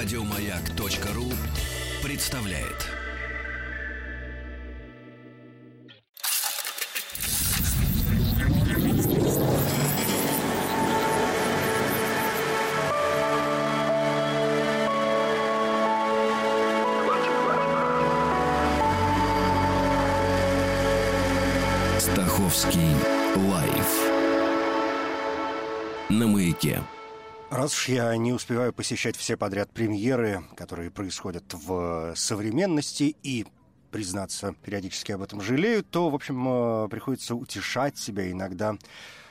Радиомаяк.ру представляет. Стаховский LIVE на маяке. Раз уж я не успеваю посещать все подряд премьеры, которые происходят в современности, и, признаться, периодически об этом жалею, то, в общем, приходится утешать себя иногда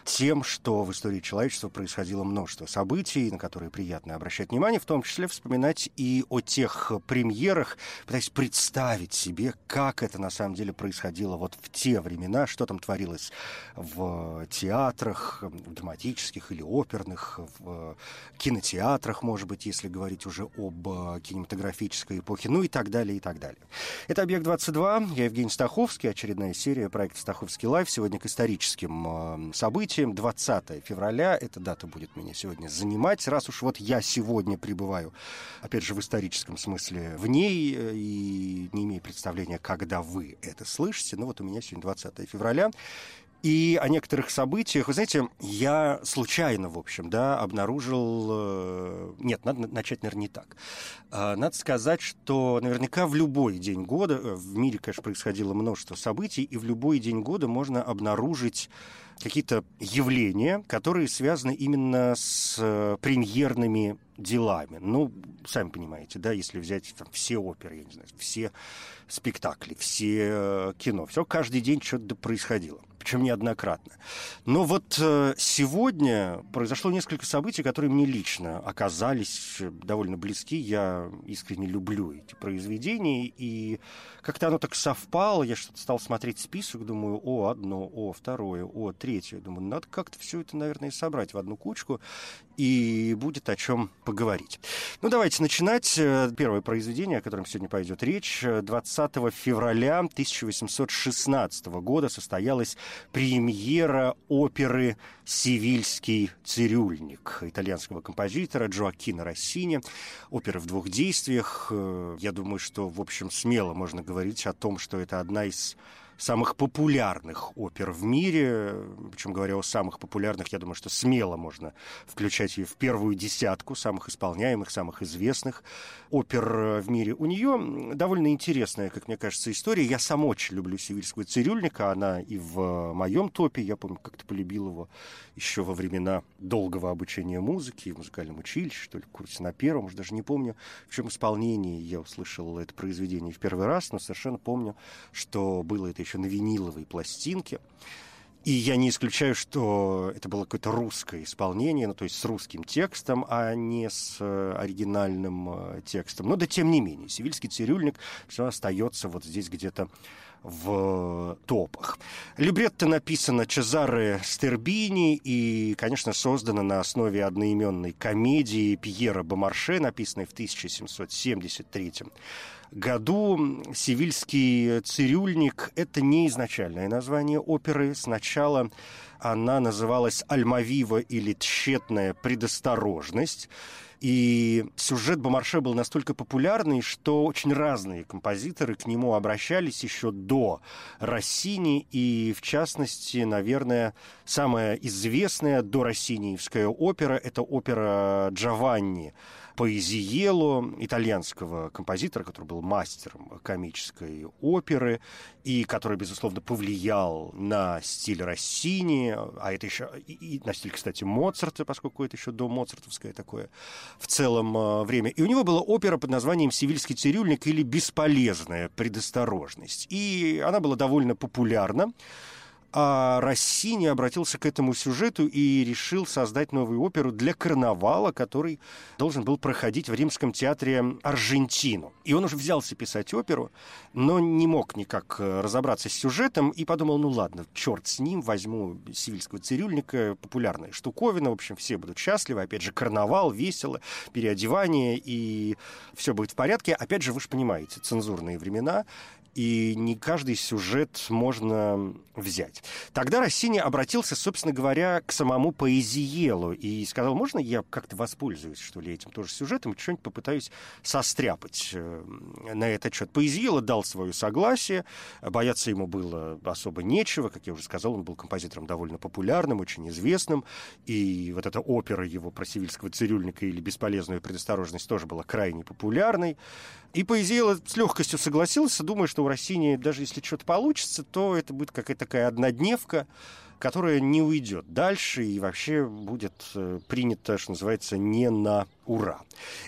тем, что в истории человечества происходило множество событий, на которые приятно обращать внимание, в том числе вспоминать и о тех премьерах, пытаясь представить себе, как это на самом деле происходило вот в те времена, что там творилось в театрах, в драматических или оперных, в кинотеатрах, может быть, если говорить уже об кинематографической эпохе, ну и так далее, и так далее. Это «Объект 22», я Евгений Стаховский, очередная серия проекта «Стаховский лайв», сегодня к историческим событиям. 20 февраля, эта дата будет меня сегодня занимать, раз уж вот я сегодня пребываю, опять же, в историческом смысле в ней, и не имею представления, когда вы это слышите, но вот у меня сегодня 20 февраля, и о некоторых событиях, вы знаете, я случайно, в общем, да, обнаружил... Нет, надо начать, наверное, не так. Надо сказать, что наверняка в любой день года, в мире, конечно, происходило множество событий, и в любой день года можно обнаружить какие-то явления, которые связаны именно с премьерными делами. Ну, сами понимаете, да, если взять там все оперы, я не знаю, все спектакли, все кино, все каждый день что-то происходило, причем неоднократно. Но вот сегодня произошло несколько событий, которые мне лично оказались довольно близки. Я искренне люблю эти произведения, и как-то оно так совпало. Я что-то стал смотреть список, думаю, о, одно, о, второе, о, третье. Думаю, надо как-то все это, наверное, собрать в одну кучку, и будет о чем поговорить. Ну, давайте начинать. Первое произведение, о котором сегодня пойдет речь. 20 февраля 1816 года состоялась премьера оперы «Севильский цирюльник» итальянского композитора Джоаккино Россини. Опера в двух действиях. Я думаю, что, в общем, смело можно говорить о том, что это одна из самых популярных опер в мире. Причем, говоря о самых популярных, я думаю, что смело можно включать ее в первую десятку самых исполняемых, самых известных опер в мире. У нее довольно интересная, как мне кажется, история. Я сам очень люблю «Севильского цирюльника». Она и в моем топе. Я помню, как-то полюбил его еще во времена долгого обучения музыки в музыкальном училище, что ли, в курсе на первом, уже даже не помню, в чем исполнении я услышал это произведение в первый раз, но совершенно помню, что было это еще на виниловой пластинке. И я не исключаю, что это было какое-то русское исполнение, ну, то есть с русским текстом, а не с оригинальным текстом. Но да тем не менее, «Севильский цирюльник» все остается вот здесь где-то в топах. Либретто написано Чезаре Стербини и, конечно, создано на основе одноименной комедии Пьера Бомарше, написанной в 1773 году. «Севильский цирюльник» — это не изначальное название оперы. Сначала она называлась «Альмавива» или «Тщетная предосторожность». И сюжет Бомарше был настолько популярный, что очень разные композиторы к нему обращались еще до Россини. И, в частности, наверное, самая известная дороссиниевская опера – это опера Джованни Паизиелло, итальянского композитора, который был мастером комической оперы и который, безусловно, повлиял на стиль Россини, а это еще и на стиль, кстати, Моцарта, поскольку это еще до Моцартовское такое в целом время. И у него была опера под названием «Севильский цирюльник» или «Бесполезная предосторожность». И она была довольно популярна. А Россини обратился к этому сюжету и решил создать новую оперу для карнавала, который должен был проходить в Римском театре Аргентино. И он уже взялся писать оперу, но не мог никак разобраться с сюжетом и подумал, ну ладно, черт с ним, возьму «Севильского цирюльника», популярная штуковина, в общем, все будут счастливы, опять же, карнавал, весело, переодевание, и все будет в порядке. Опять же, вы же понимаете, цензурные времена. и не каждый сюжет можно взять. Тогда Россини обратился, собственно говоря, к самому Паизиелло и сказал: можно я как-то воспользуюсь, что ли, этим тоже сюжетом, что-нибудь попытаюсь состряпать на этот счет. Паизиелло дал свое согласие, бояться ему было особо нечего, как я уже сказал, он был композитором довольно популярным, очень известным, и вот эта опера его про севильского цирюльника или бесполезную предосторожность тоже была крайне популярной. И Паизиелло с легкостью согласился, думая, что у Россини, даже если что-то получится, то это будет какая-то такая однодневка, которая не уйдет дальше и вообще будет принята, что называется, не на ура.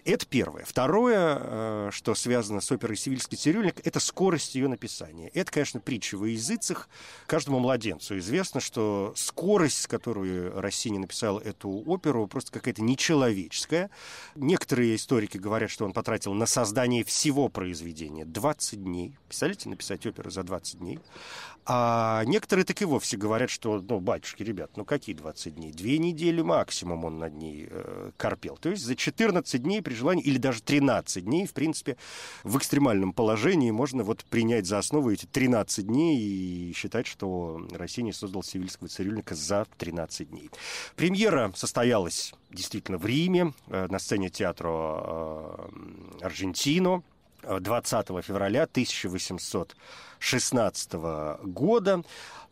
Это первое. Второе, что связано с оперой «Севильский цирюльник», это скорость ее написания. Это, конечно, притча во языцех. Каждому младенцу известно, что скорость, с которой Россини написал эту оперу, просто какая-то нечеловеческая. Некоторые историки говорят, что он потратил на создание всего произведения 20 дней. Представляете, написать оперу за 20 дней. А некоторые так и вовсе говорят, что, ну, батюшки, ребят, ну какие 20 дней? 2 недели максимум он над ней корпел. То есть за 14 дней при желании, или даже 13 дней, в принципе, в экстремальном положении можно вот принять за основу эти 13 дней и считать, что Россини создал «Севильского цирюльника» за 13 дней. Премьера состоялась действительно в Риме, на сцене театра Аргентино 20 февраля 1816 года.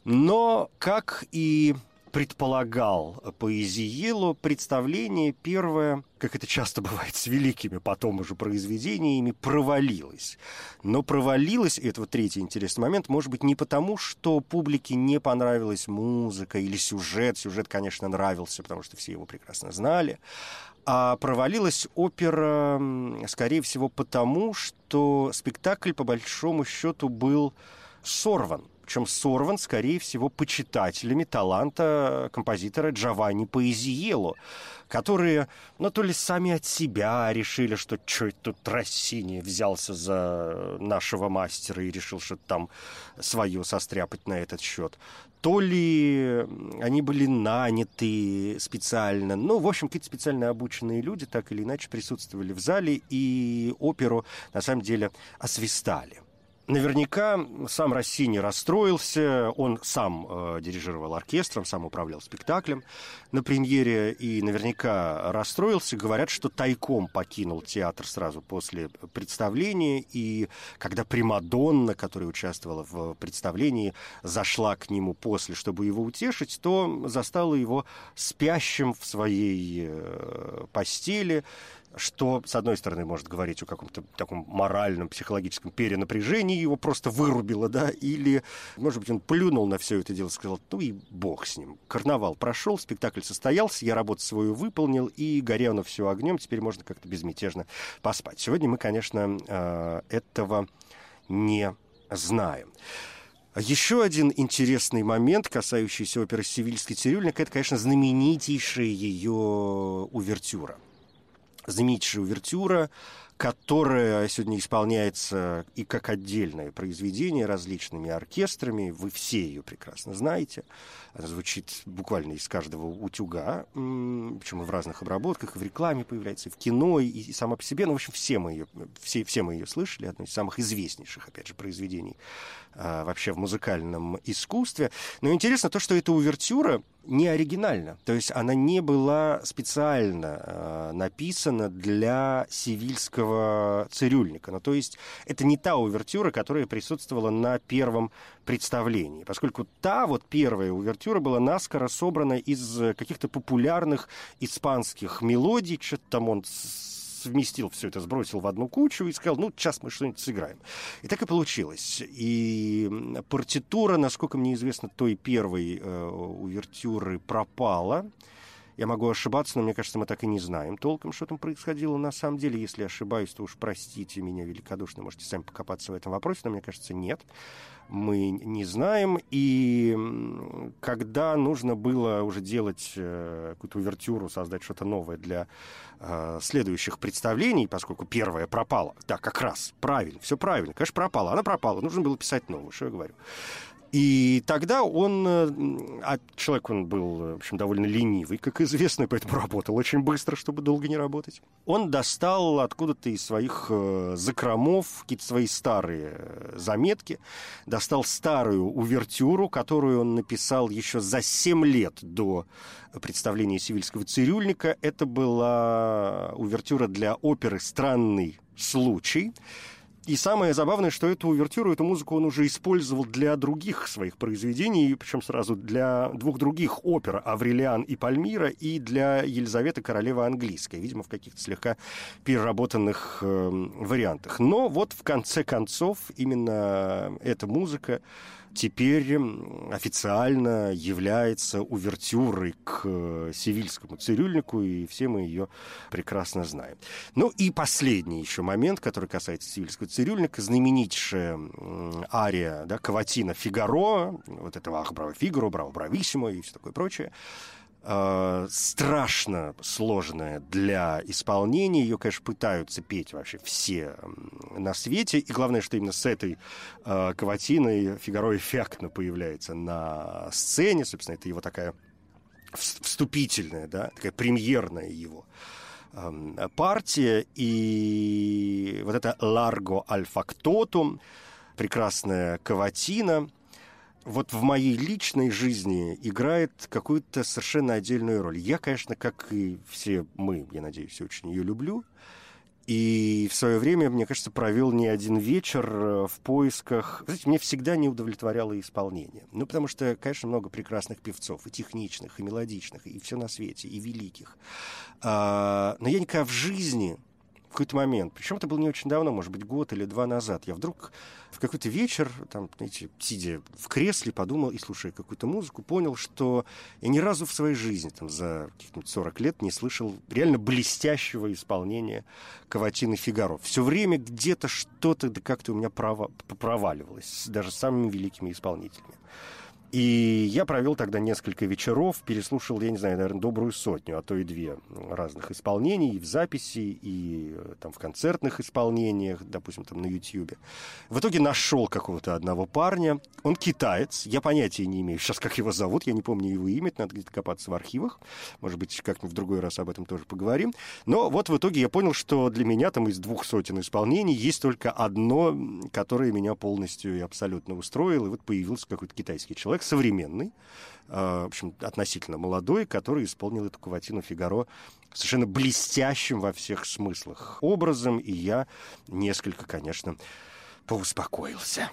Но, как и предполагал Паизиелло, представление первое, как это часто бывает с великими потом уже произведениями, провалилось. Но провалилось, и это вот третий интересный момент, может быть, не потому, что публике не понравилась музыка или сюжет. Сюжет, конечно, нравился, потому что все его прекрасно знали. А провалилась опера, скорее всего, потому, что спектакль, по большому счету, был сорван. Причем сорван, скорее всего, почитателями таланта композитора Джованни Паизиелло, которые, ну, то ли сами от себя решили, что чё это тут Россини взялся за нашего мастера и решил что-то там свое состряпать на этот счет, то ли они были наняты специально. Ну, в общем, какие-то специально обученные люди так или иначе присутствовали в зале и оперу, на самом деле, освистали. Наверняка сам Россини расстроился, он сам дирижировал оркестром, сам управлял спектаклем на премьере и наверняка расстроился. Говорят, что тайком покинул театр сразу после представления, и когда примадонна, которая участвовала в представлении, зашла к нему после, чтобы его утешить, то застала его спящим в своей постели, что, с одной стороны, может говорить о каком-то таком моральном, психологическом перенапряжении, его просто вырубило, да, или, может быть, он плюнул на все это дело, сказал, ну и бог с ним. Карнавал прошел, спектакль состоялся, я работу свою выполнил, и горя оно все огнем, теперь можно как-то безмятежно поспать. Сегодня мы, конечно, этого не знаем. Еще один интересный момент, касающийся оперы «Севильский цирюльник», это, конечно, знаменитейшая ее увертюра. Знаменитейшая увертюра, которая сегодня исполняется и как отдельное произведение различными оркестрами. Вы все ее прекрасно знаете. Она звучит буквально из каждого утюга, причем и в разных обработках, и в рекламе появляется, и в кино, и сама по себе. Ну, в общем, все мы ее слышали. Одно из самых известнейших, опять же, произведений вообще в музыкальном искусстве. Но интересно то, что эта увертюра не оригинальна. То есть она не была специально написана для севильского цирюльника. Ну, то есть это не та увертюра, которая присутствовала на первом представлении, поскольку та вот первая увертюра была наскоро собрана из каких-то популярных испанских мелодий, что-то там он совместил все это, сбросил в одну кучу и сказал, ну, сейчас мы что-нибудь сыграем. И так и получилось. И партитура, насколько мне известно, той первой увертюры пропала. Я могу ошибаться, но, мне кажется, мы так и не знаем толком, что там происходило на самом деле. Если ошибаюсь, то уж простите меня великодушно, можете сами покопаться в этом вопросе, но, мне кажется, нет. Мы не знаем. И когда нужно было уже делать какую-то увертюру, создать что-то новое для следующих представлений, поскольку первая пропала, да, как раз, правильно, все правильно, конечно, пропала, она пропала, нужно было писать новую, что я говорю. И тогда человек он был, в общем, довольно ленивый, как известно, поэтому работал очень быстро, чтобы долго не работать. Он достал откуда-то из своих закромов какие-то свои старые заметки, достал старую увертюру, которую он написал еще за 7 лет до представления «Севильского цирюльника». Это была увертюра для оперы «Странный случай». И самое забавное, что эту увертюру, эту музыку он уже использовал для других своих произведений, причем сразу для двух других опер «Аврелиан» и «Пальмира» и для «Елизаветы, королевы английской», видимо, в каких-то слегка переработанных вариантах. Но вот в конце концов именно эта музыка теперь официально является увертюрой к «Севильскому цирюльнику», и все мы ее прекрасно знаем. Ну и последний еще момент, который касается «Севильского цирюльника», знаменитейшая ария, да, каватина «Фигаро», вот этого «Ах, браво Фигаро», «Браво брависсимо» и все такое прочее. Страшно сложная для исполнения. Ее, конечно, пытаются петь вообще все на свете. И главное, что именно с этой каватиной Фигаро эффектно появляется на сцене. Собственно, это его такая вступительная, да, такая премьерная его партия. И вот это «Largo al factotum», прекрасная каватина, вот в моей личной жизни играет какую-то совершенно отдельную роль. Я, конечно, как и все мы, я надеюсь, очень ее люблю. И в свое время, мне кажется, провел не один вечер в поисках... Знаете, мне всегда не удовлетворяло исполнение. Ну, потому что, конечно, много прекрасных певцов, и техничных, и мелодичных, и все на свете, и великих. Но я никогда в жизни... В какой-то момент, причем это было не очень давно, может быть, год или два назад, я вдруг в какой-то вечер, там, знаете, сидя в кресле, подумал и слушая какую-то музыку, понял, что я ни разу в своей жизни, там, за каких-нибудь 40 лет не слышал реально блестящего исполнения каватины «Фигаро». Все время где-то что-то, да как-то у меня проваливалось, даже с самыми великими исполнителями. И я провел тогда несколько вечеров, переслушал, я не знаю, наверное, добрую сотню, а то и две разных исполнений, и в записи, и там, в концертных исполнениях, допустим, там на Ютьюбе. В итоге нашел какого-то одного парня, он китаец, я понятия не имею сейчас, как его зовут, я не помню его имя, надо где-то копаться в архивах, может быть, как-нибудь в другой раз об этом тоже поговорим. Но вот в итоге я понял, что для меня там из 200 исполнений есть только одно, которое меня полностью и абсолютно устроило, и вот появился какой-то китайский человек, современный, в общем, относительно молодой, который исполнил эту каватину «Фигаро» совершенно блестящим во всех смыслах образом, и я несколько, конечно, поуспокоился.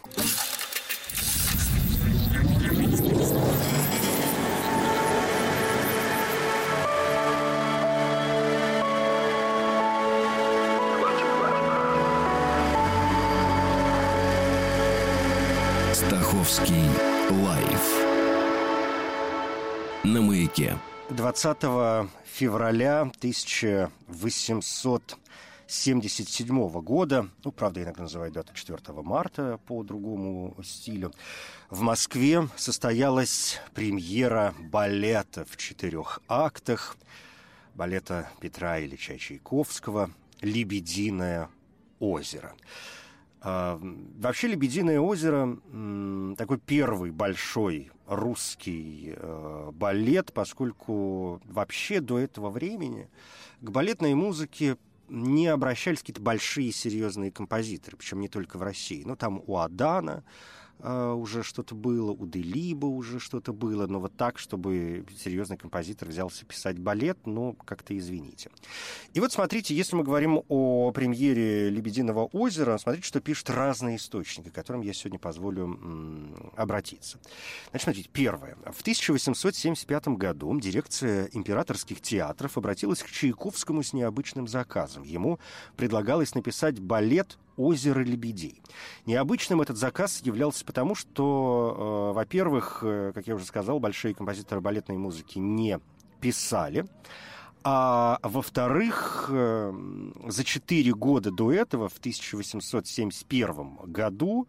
Стаховский LIVE на маяке. 20 февраля 1877 года, ну, правда, иногда называют дату 4 марта по другому стилю, в Москве состоялась премьера балета в 4 актах, балета Петра Ильича Чайковского «Лебединое озеро». Вообще «Лебединое озеро» такой первый большой русский балет, поскольку вообще до этого времени к балетной музыке не обращались какие-то большие серьезные композиторы, причем не только в России. Но там у Адана уже что-то было, у Делиба уже что-то было, но вот так, чтобы серьезный композитор взялся писать балет, ну, как-то извините. И вот смотрите, если мы говорим о премьере «Лебединого озера», смотрите, что пишут разные источники, к которым я сегодня позволю обратиться. Значит, смотрите, первое. В 1875 году дирекция императорских театров обратилась к Чайковскому с необычным заказом. Ему предлагалось написать балет «Озеро лебедей». Необычным этот заказ являлся потому, что, во-первых, как я уже сказал, большие композиторы балетной музыки не писали, а во-вторых, за 4 года до этого, в 1871 году,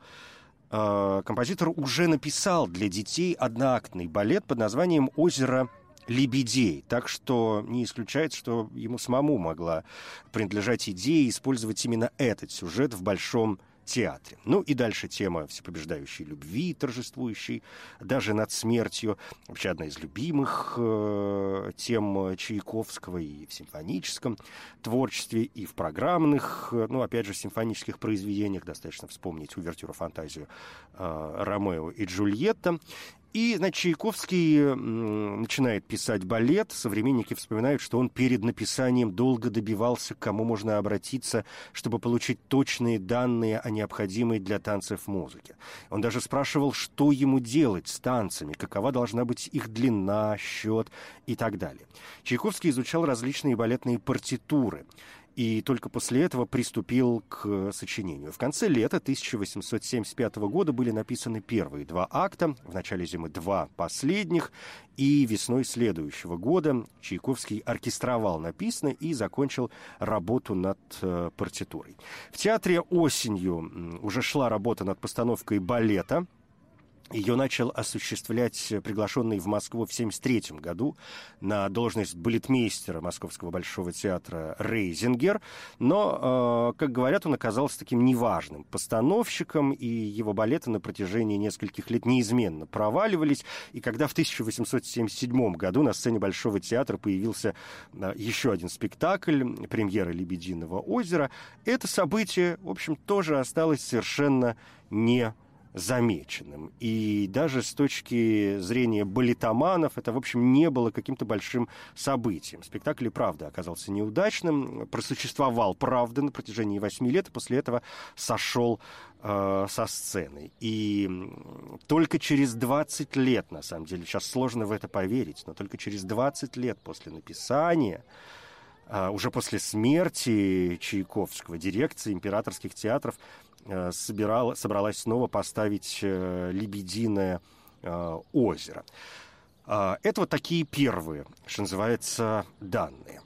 композитор уже написал для детей одноактный балет под названием «Озеро лебедей», так что не исключается, что ему самому могла принадлежать идея использовать именно этот сюжет в большом театре. Ну и дальше тема всепобеждающей любви, торжествующей даже над смертью. Вообще одна из любимых тем Чайковского и в симфоническом творчестве, и в программных, ну опять же, в симфонических произведениях. Достаточно вспомнить увертюру фантазию «Ромео и Джульетта». И, значит, Чайковский начинает писать балет. Современники вспоминают, что он перед написанием долго добивался, к кому можно обратиться, чтобы получить точные данные о необходимой для танцев музыке. Он даже спрашивал, что ему делать с танцами, какова должна быть их длина, счет и так далее. Чайковский изучал различные балетные партитуры. И только после этого приступил к сочинению. В конце лета 1875 года были написаны первые два акта, в начале зимы два последних, и весной следующего года Чайковский оркестровал написанное и закончил работу над партитурой. В театре осенью уже шла работа над постановкой балета. Ее начал осуществлять приглашенный в Москву в 1973 году на должность балетмейстера Московского Большого театра Рейзингер. Но, как говорят, он оказался таким неважным постановщиком, и его балеты на протяжении нескольких лет неизменно проваливались. И когда в 1877 году на сцене Большого театра появился еще один спектакль, премьера «Лебединого озера», это событие, в общем, тоже осталось совершенно неважным, замеченным. И даже с точки зрения балетоманов это, в общем, не было каким-то большим событием. Спектакль и правда оказался неудачным, просуществовал, правда, на протяжении 8 лет, и после этого сошел со сцены. И только через 20 лет, на самом деле, сейчас сложно в это поверить, но только через 20 лет после написания, уже после смерти Чайковского, дирекция императорских театров собралась снова поставить «Лебединое озеро». Это вот такие первые, что называется, данные.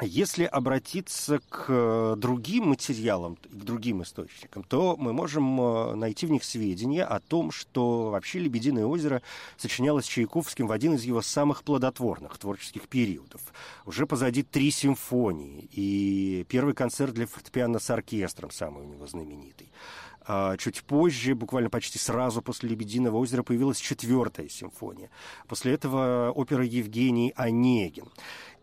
Если обратиться к другим материалам, к другим источникам, то мы можем найти в них сведения о том, что вообще «Лебединое озеро» сочинялось Чайковским в один из его самых плодотворных творческих периодов. Уже позади 3 симфонии, и первый концерт для фортепиано с оркестром, самый у него знаменитый. Чуть позже, буквально почти сразу после «Лебединого озера», появилась 4-я симфония. После этого опера «Евгений Онегин».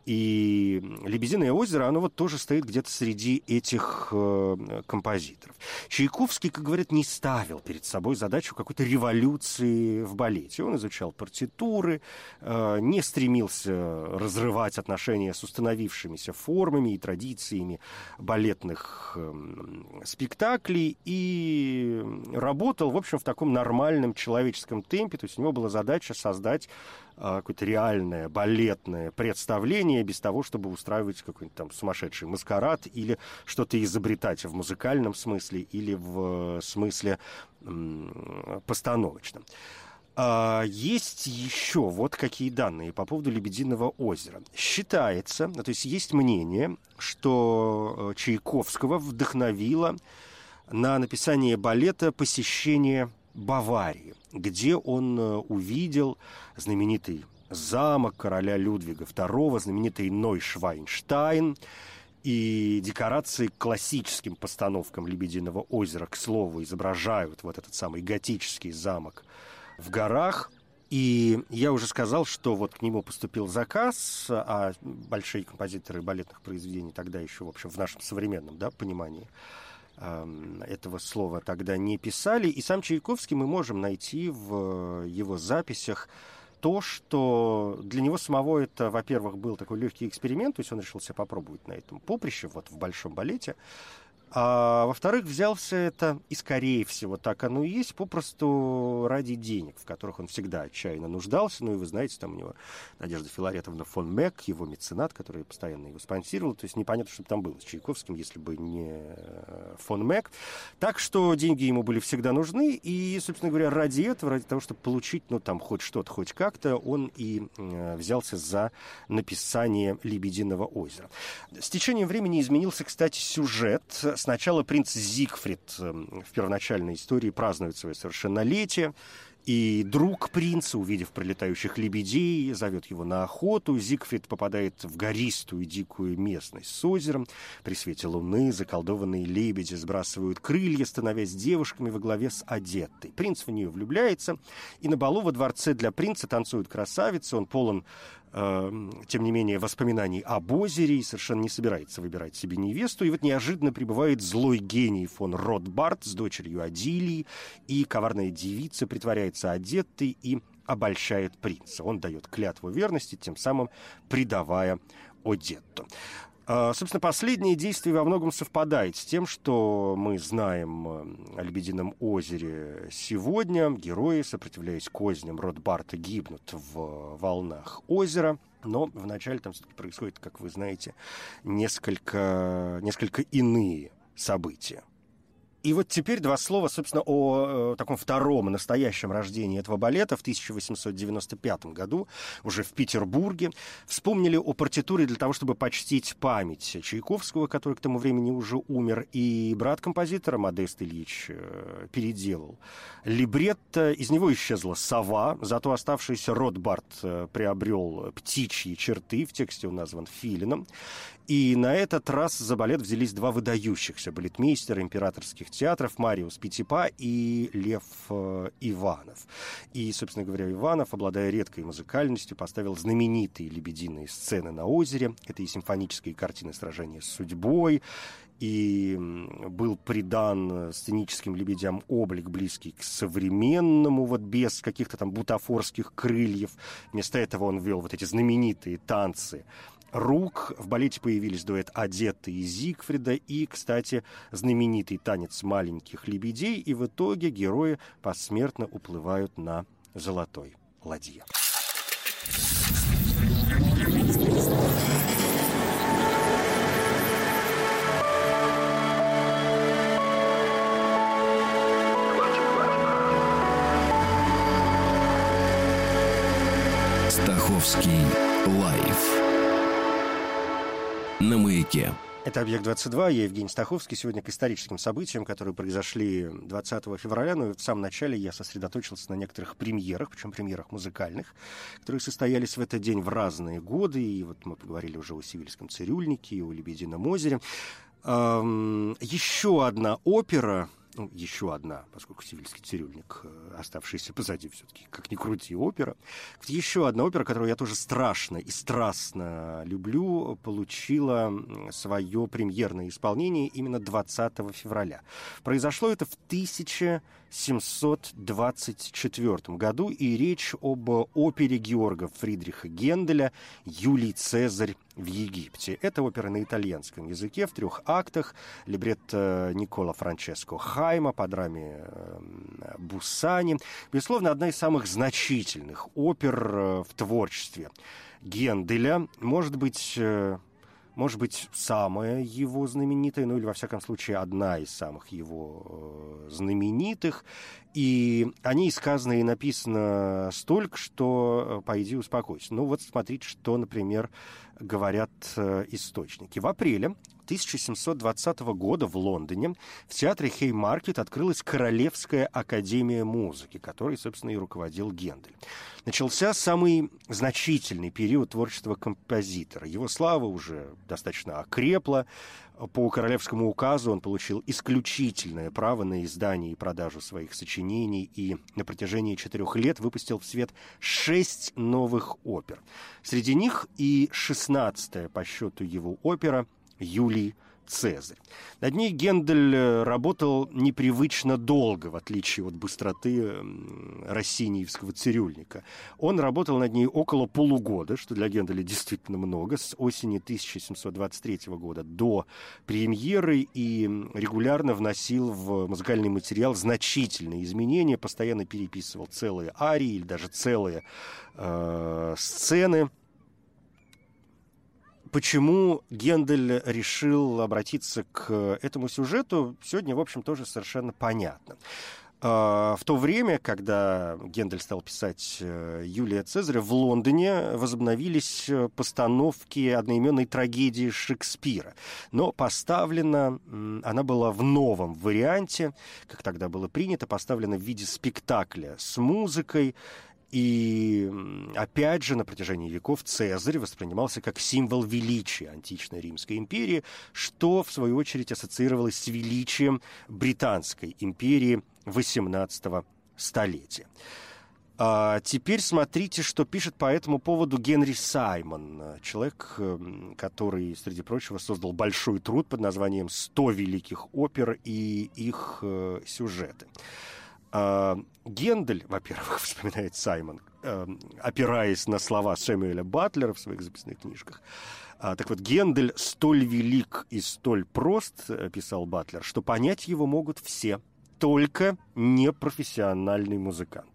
И «Лебединое озеро», оно вот тоже стоит где-то среди этих композиторов. Чайковский, как говорят, не ставил перед собой задачу какой-то революции в балете. Он изучал партитуры, не стремился разрывать отношения с установившимися формами и традициями балетных спектаклей и работал, в общем, в таком нормальном человеческом темпе. То есть у него была задача создать какое-то реальное балетное представление без того, чтобы устраивать какой-нибудь там сумасшедший маскарад или что-то изобретать в музыкальном смысле или в смысле постановочном. Есть еще вот какие данные по поводу «Лебединого озера». Считается, то есть есть мнение, что Чайковского вдохновило на написание балета посещение Баварии, где он увидел знаменитый замок короля Людвига II, знаменитый Нойшванштайн, и декорации к классическим постановкам «Лебединого озера», к слову, изображают вот этот самый готический замок в горах. И я уже сказал, что вот к нему поступил заказ, а большие композиторы балетных произведений тогда еще, в общем, в нашем современном, да, понимании этого слова тогда не писали. И сам Чайковский мы можем найти в его записях то, что для него самого это, во-первых, был такой легкий эксперимент, то есть он решил себя попробовать на этом поприще, вот в большом балете. А во-вторых, взялся это, и, скорее всего, так оно и есть, попросту ради денег, в которых он всегда отчаянно нуждался. Ну и вы знаете, там у него Надежда Филаретовна фон Мек, его меценат, который постоянно его спонсировал. То есть непонятно, что бы там было с Чайковским, если бы не фон Мек. Так что деньги ему были всегда нужны. И, собственно говоря, ради этого, ради того, чтобы получить, ну, там, хоть что-то, хоть как-то, он и взялся за написание «Лебединого озера». С течением времени изменился, кстати, сюжет. Сначала принц Зигфрид в первоначальной истории празднует свое совершеннолетие, И друг принца, увидев пролетающих лебедей, зовет его на охоту. Зигфрид попадает в гористую дикую местность с озером. При свете луны заколдованные лебеди сбрасывают крылья, становясь девушками во главе с Одеттой. Принц в нее влюбляется, и на балу во дворце для принца танцуют красавицы. Он полон, тем не менее, воспоминаний об озере и совершенно не собирается выбирать себе невесту. И вот неожиданно прибывает злой гений фон Ротбарт с дочерью Адилии, и коварная девица притворяется Одеттой и обольщает принца. Он дает клятву верности, тем самым предавая Одетту. Собственно, последнее действие во многом совпадает с тем, что мы знаем о Лебедином озере сегодня. Герои, сопротивляясь козням Ротбарта, гибнут в волнах озера. Но вначале там все-таки происходит, как вы знаете, несколько иные события. И вот теперь два слова, собственно, о таком втором настоящем рождении этого балета в 1895 году, уже в Петербурге. Вспомнили о партитуре для того, чтобы почтить память Чайковского, который к тому времени уже умер, и брат композитора Модест Ильич переделал либретто. Из него исчезла сова, зато оставшийся Ротбарт приобрел птичьи черты, в тексте он назван филином. И на этот раз за балет взялись два выдающихся балетмейстера императорских театров: Мариус Петипа и Лев Иванов. И, собственно говоря, Иванов, обладая редкой музыкальностью, поставил знаменитые лебединые сцены на озере. Это и симфонические картины «Сражение с судьбой», и был придан сценическим лебедям облик, близкий к современному, вот без каких-то там бутафорских крыльев. Вместо этого он ввел вот эти знаменитые танцы рук. В балете появились дуэт Одетты и Зигфрида и, кстати, знаменитый танец маленьких лебедей. И в итоге герои посмертно уплывают на золотой ладье. Стаховский лайв на «Маяке». Это «Объект 22», я Евгений Стаховский. Сегодня к историческим событиям, которые произошли 20 февраля. Но в самом начале я сосредоточился на некоторых премьерах, причем премьерах музыкальных, которые состоялись в этот день в разные годы. И вот мы поговорили уже о «Севильском цирюльнике» и о «Лебедином озере». Еще одна опера... Ну, еще одна, поскольку «Севильский цирюльник», оставшийся позади, все-таки, как ни крути, опера. Еще одна опера, которую я тоже страшно и страстно люблю, получила свое премьерное исполнение именно 20 февраля. Произошло это в 1724 году, и речь об опере Георга Фридриха Генделя «Юлий Цезарь в Египте». Это опера на итальянском языке в 3 актах, либретто Никола Франческо Хайма по драме Буссани. Безусловно, одна из самых значительных опер в творчестве Генделя. Может быть, самая его знаменитая, ну или, во всяком случае, одна из самых его знаменитых. И о ней сказано и написано столько, что пойди успокойся. Ну вот смотрите, что, например, говорят источники. В апреле 1720 года в Лондоне в театре Хеймаркет открылась Королевская академия музыки, которой, собственно, и руководил Гендель. Начался самый значительный период творчества композитора. Его слава уже достаточно окрепла. По королевскому указу он получил исключительное право на издание и продажу своих сочинений и на протяжении 4 лет выпустил в свет 6 новых опер. Среди них и 16-я по счету его опера «Юлий Цезарь». Над ней Гендель работал непривычно долго, в отличие от быстроты россиниевского цирюльника. Он работал над ней около полугода, что для Генделя действительно много, с осени 1723 года до премьеры, и регулярно вносил в музыкальный материал значительные изменения, постоянно переписывал целые арии или даже целые сцены. Почему Гендель решил обратиться к этому сюжету, сегодня, в общем, тоже совершенно понятно. В то время, когда Гендель стал писать «Юлия Цезаря», в Лондоне возобновились постановки одноименной трагедии Шекспира. Но поставлена она была в новом варианте, как тогда было принято, поставлена в виде спектакля с музыкой. И, опять же, на протяжении веков Цезарь воспринимался как символ величия античной Римской империи, что, в свою очередь, ассоциировалось с величием Британской империи XVIII столетия. А теперь смотрите, что пишет по этому поводу Генри Саймон, человек, который, среди прочего, создал большой труд под названием «100 великих опер и их сюжеты». Гендель, во-первых, вспоминает Саймон, опираясь на слова Сэмюэля Батлера в своих записных книжках. Так вот, Гендель столь велик и столь прост, писал Батлер, что понять его могут все, только непрофессиональный музыкант.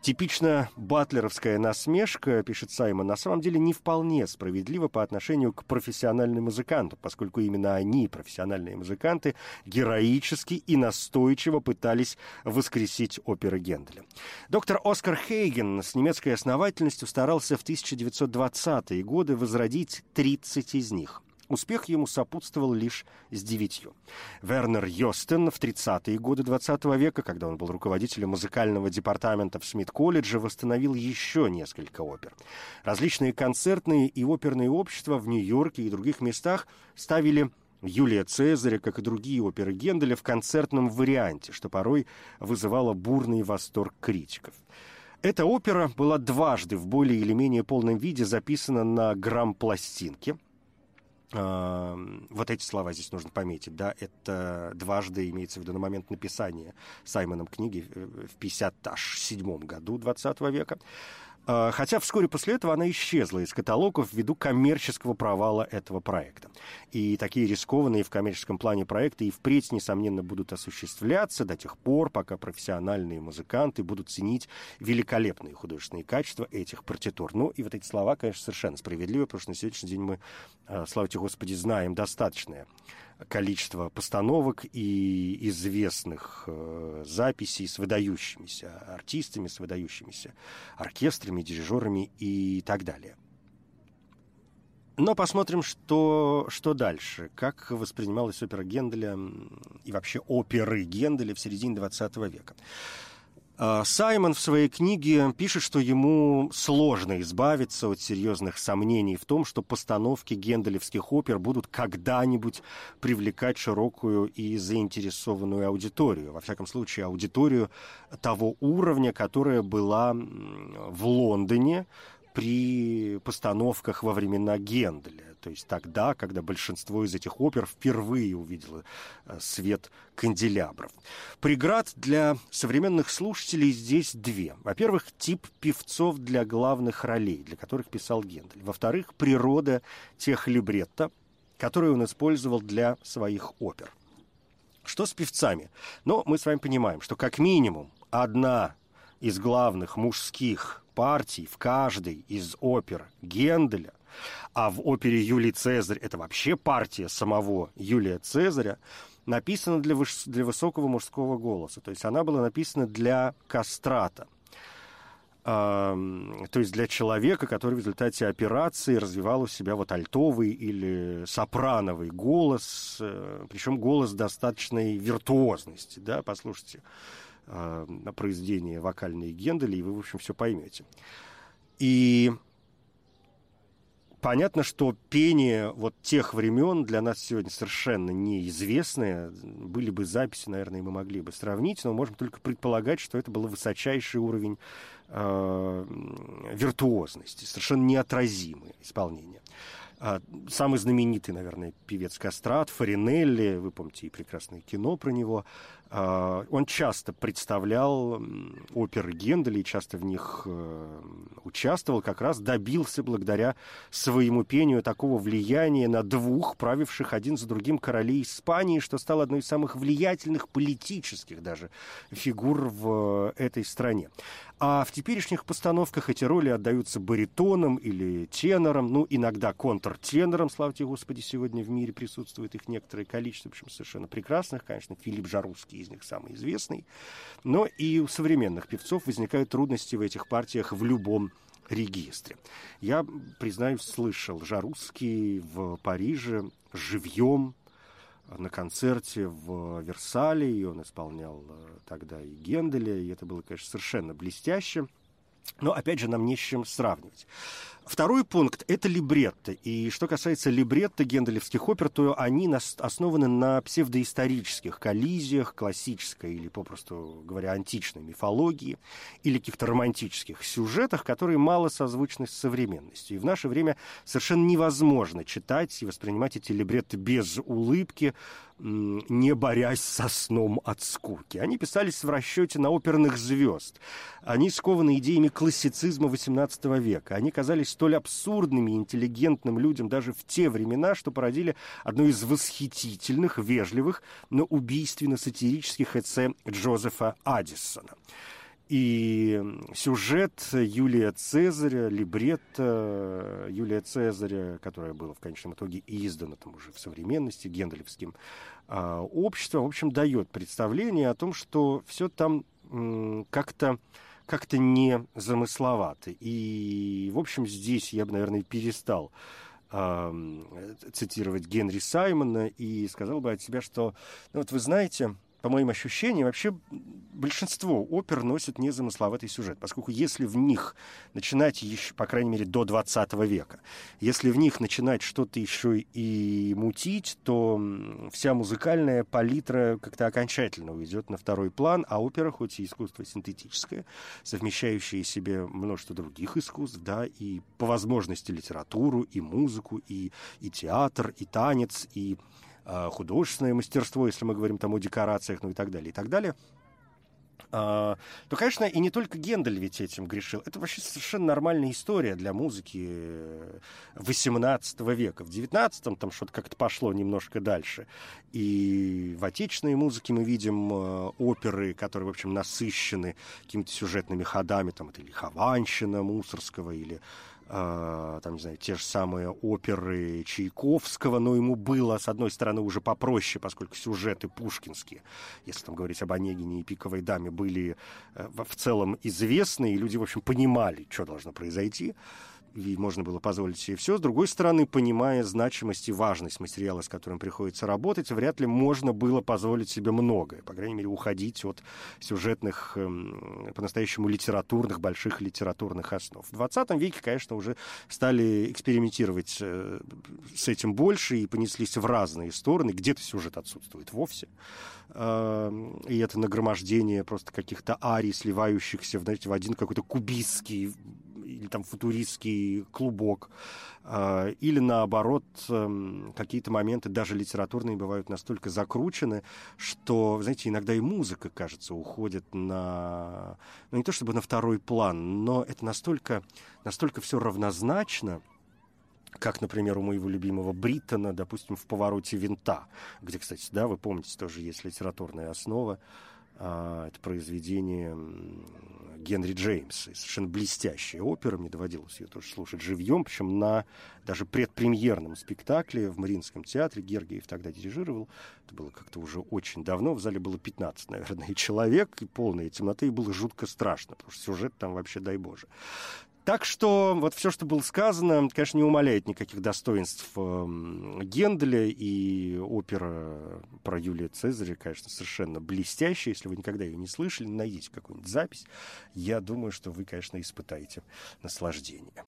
Типично батлеровская насмешка, пишет Саймон, на самом деле не вполне справедлива по отношению к профессиональным музыкантам, поскольку именно они, профессиональные музыканты, героически и настойчиво пытались воскресить оперы Генделя. Доктор Оскар Хейген с немецкой основательностью старался в 1920-е годы возродить 30 из них. Успех ему сопутствовал лишь с 9. Вернер Йостен в 30-е годы XX века, когда он был руководителем музыкального департамента в Смит-колледже, восстановил еще несколько опер. Различные концертные и оперные общества в Нью-Йорке и других местах ставили «Юлия Цезаря», как и другие оперы Генделя, в концертном варианте, что порой вызывало бурный восторг критиков. Эта опера была дважды в более или менее полном виде записана на грампластинке. Вот эти слова здесь нужно пометить, да, это дважды имеется в виду на момент написания Саймоном книги в 1957 году XX века. Хотя вскоре после этого она исчезла из каталогов ввиду коммерческого провала этого проекта. И такие рискованные в коммерческом плане проекты и впредь, несомненно, будут осуществляться до тех пор, пока профессиональные музыканты будут ценить великолепные художественные качества этих партитур. Ну, и вот эти слова, конечно, совершенно справедливы, потому что на сегодняшний день мы, слава тебе Господи, знаем достаточное количество постановок и известных записей с выдающимися артистами, с выдающимися оркестрами, дирижерами и так далее. Но посмотрим, что дальше, как воспринималась опера Генделя и вообще оперы Генделя в середине XX века. Саймон в своей книге пишет, что ему сложно избавиться от серьезных сомнений в том, что постановки генделевских опер будут когда-нибудь привлекать широкую и заинтересованную аудиторию. Во всяком случае, аудиторию того уровня, которая была в Лондоне при постановках во времена Генделя. То есть тогда, когда большинство из этих опер впервые увидело свет канделябров. Преград для современных слушателей здесь две. Во-первых, тип певцов для главных ролей, для которых писал Гендель. Во-вторых, природа тех либретто, которые он использовал для своих опер. Что с певцами? Но мы с вами понимаем, что как минимум одна из главных мужских партий в каждой из опер Генделя, а в опере «Юлий Цезарь» это вообще партия самого Юлия Цезаря, написана для высокого мужского голоса. То есть она была написана для кастрата. То есть для человека, который в результате операции развивал у себя вот альтовый или сопрановый голос, причем голос достаточной виртуозности. Да? Послушайте произведения вокальные Генделя, и вы, в общем, все поймете. И понятно, что пение вот тех времен для нас сегодня совершенно неизвестное. Были бы записи, наверное, мы могли бы сравнить, но можем только предполагать, что это был высочайший уровень виртуозности, совершенно неотразимое исполнение. Самый знаменитый, наверное, певец-кастрат Фаринелли, вы помните и прекрасное кино про него, он часто представлял оперы Генделя и часто в них участвовал, как раз добился благодаря своему пению такого влияния на двух правивших один за другим королей Испании, что стало одной из самых влиятельных политических даже фигур в этой стране. А в теперешних постановках эти роли отдаются баритонам или тенорам, ну, иногда контртенорам, слава тебе Господи, сегодня в мире присутствует их некоторое количество, в общем, совершенно прекрасных, конечно, Филипп Жарусский из них самый известный. Но и у современных певцов возникают трудности в этих партиях в любом регистре. Я, признаюсь, слышал Жарусский в Париже живьем на концерте в Версале, и он исполнял тогда и Генделя, и это было, конечно, совершенно блестяще. Но, опять же, нам не с чем сравнивать. Второй пункт — это либретто. И что касается либретто генделевских опер, то они основаны на псевдоисторических коллизиях классической или, попросту говоря, античной мифологии или каких-то романтических сюжетах, которые мало созвучны с современностью. И в наше время совершенно невозможно читать и воспринимать эти либретто без улыбки, не борясь со сном от скуки. Они писались в расчете на оперных звезд. Они скованы идеями классицизма XVIII века. Они казались столь абсурдными и интеллигентным людям даже в те времена, что породили одну из восхитительных, вежливых, но убийственно-сатирических эссе Джозефа Аддисона. И сюжет Юлия Цезаря, либретто Юлия Цезаря, которое было в конечном итоге издано там уже в современности генделевским обществом, в общем, дает представление о том, что все там как-то не замысловато. И, в общем, здесь я бы, наверное, перестал цитировать Генри Саймона и сказал бы от себя, что, ну вот вы знаете... По моим ощущениям, вообще большинство опер носит незамысловатый сюжет, поскольку если в них начинать еще, по крайней мере, до 20 века, если в них начинать что-то еще и мутить, то вся музыкальная палитра как-то окончательно уйдет на второй план, а опера, хоть и искусство синтетическое, совмещающее в себе множество других искусств, да, и по возможности литературу, и музыку, и театр, и танец, и... художественное мастерство, если мы говорим там о декорациях, ну и так далее, то, конечно, и не только Гендель ведь этим грешил. Это вообще совершенно нормальная история для музыки XVIII века. В XIX там что-то как-то пошло немножко дальше. И в отечественной музыке мы видим оперы, которые, в общем, насыщены какими-то сюжетными ходами. Там это или Хованщина Мусорского, или... там, не знаю, те же самые оперы Чайковского, но ему было, с одной стороны, уже попроще, поскольку сюжеты пушкинские, если там говорить об Онегине и Пиковой даме, были в целом известны, и люди, в общем, понимали, что должно произойти, и можно было позволить себе все. С другой стороны, понимая значимость и важность материала, с которым приходится работать, вряд ли можно было позволить себе многое, по крайней мере, уходить от сюжетных, по-настоящему литературных, больших литературных основ. В 20 веке, конечно, уже стали экспериментировать с этим больше и понеслись в разные стороны. Где-то сюжет отсутствует вовсе. И это нагромождение просто каких-то арий, сливающихся, знаете, в один какой-то кубистский или там футуристский клубок. Или, наоборот, какие-то моменты, даже литературные, бывают настолько закручены, что, знаете, иногда и музыка, кажется, уходит на... Ну, не то чтобы на второй план, но это настолько все равнозначно, как, например, у моего любимого Бриттона, допустим, в «Повороте винта», где, кстати, да, вы помните, тоже есть литературная основа. Это произведение Генри Джеймса, совершенно блестящая опера, мне доводилось ее тоже слушать живьем, причем на даже предпремьерном спектакле в Мариинском театре, Гергиев тогда дирижировал, это было как-то уже очень давно, в зале было 15, наверное, человек, и полная темнота, и было жутко страшно, потому что сюжет там вообще, дай боже. Так что вот все, что было сказано, конечно, не умаляет никаких достоинств Генделя, и опера про Юлия Цезаря, конечно, совершенно блестящая. Если вы никогда ее не слышали, найдите какую-нибудь запись. Я думаю, что вы, конечно, испытаете наслаждение.